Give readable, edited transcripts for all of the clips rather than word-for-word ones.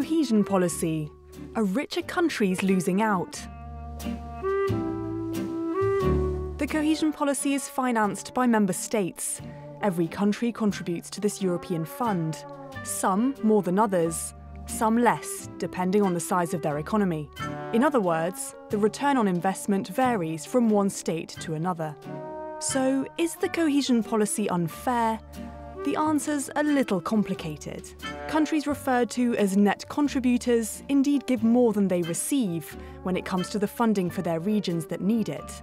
cohesion policy. A richer country's losing out. The cohesion policy is financed by member states. Every country contributes to this European fund. Some more than others, some less, depending on the size of their economy. In other words, the return on investment varies from one state to another. So, is the cohesion policy unfair? The answer's a little complicated. Countries referred to as net contributors indeed give more than they receive when it comes to the funding for their regions that need it.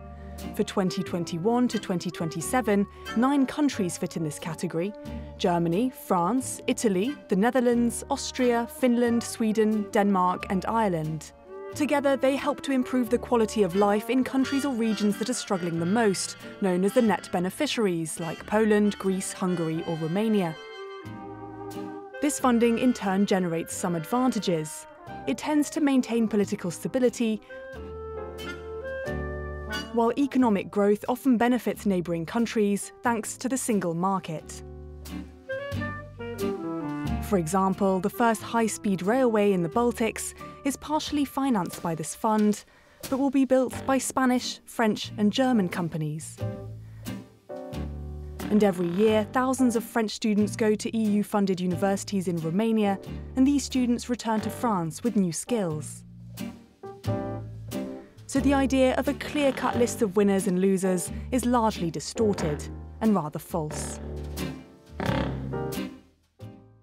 For 2021 to 2027, 9 countries fit in this category: Germany, France, Italy, the Netherlands, Austria, Finland, Sweden, Denmark and Ireland. Together, they help to improve the quality of life in countries or regions that are struggling the most, known as the net beneficiaries, like Poland, Greece, Hungary or Romania. This funding in turn generates some advantages. It tends to maintain political stability, while economic growth often benefits neighbouring countries thanks to the single market. For example, the first high-speed railway in the Baltics is partially financed by this fund, but will be built by Spanish, French and German companies. And every year, thousands of French students go to EU-funded universities in Romania, and these students return to France with new skills. So the idea of a clear-cut list of winners and losers is largely distorted and rather false.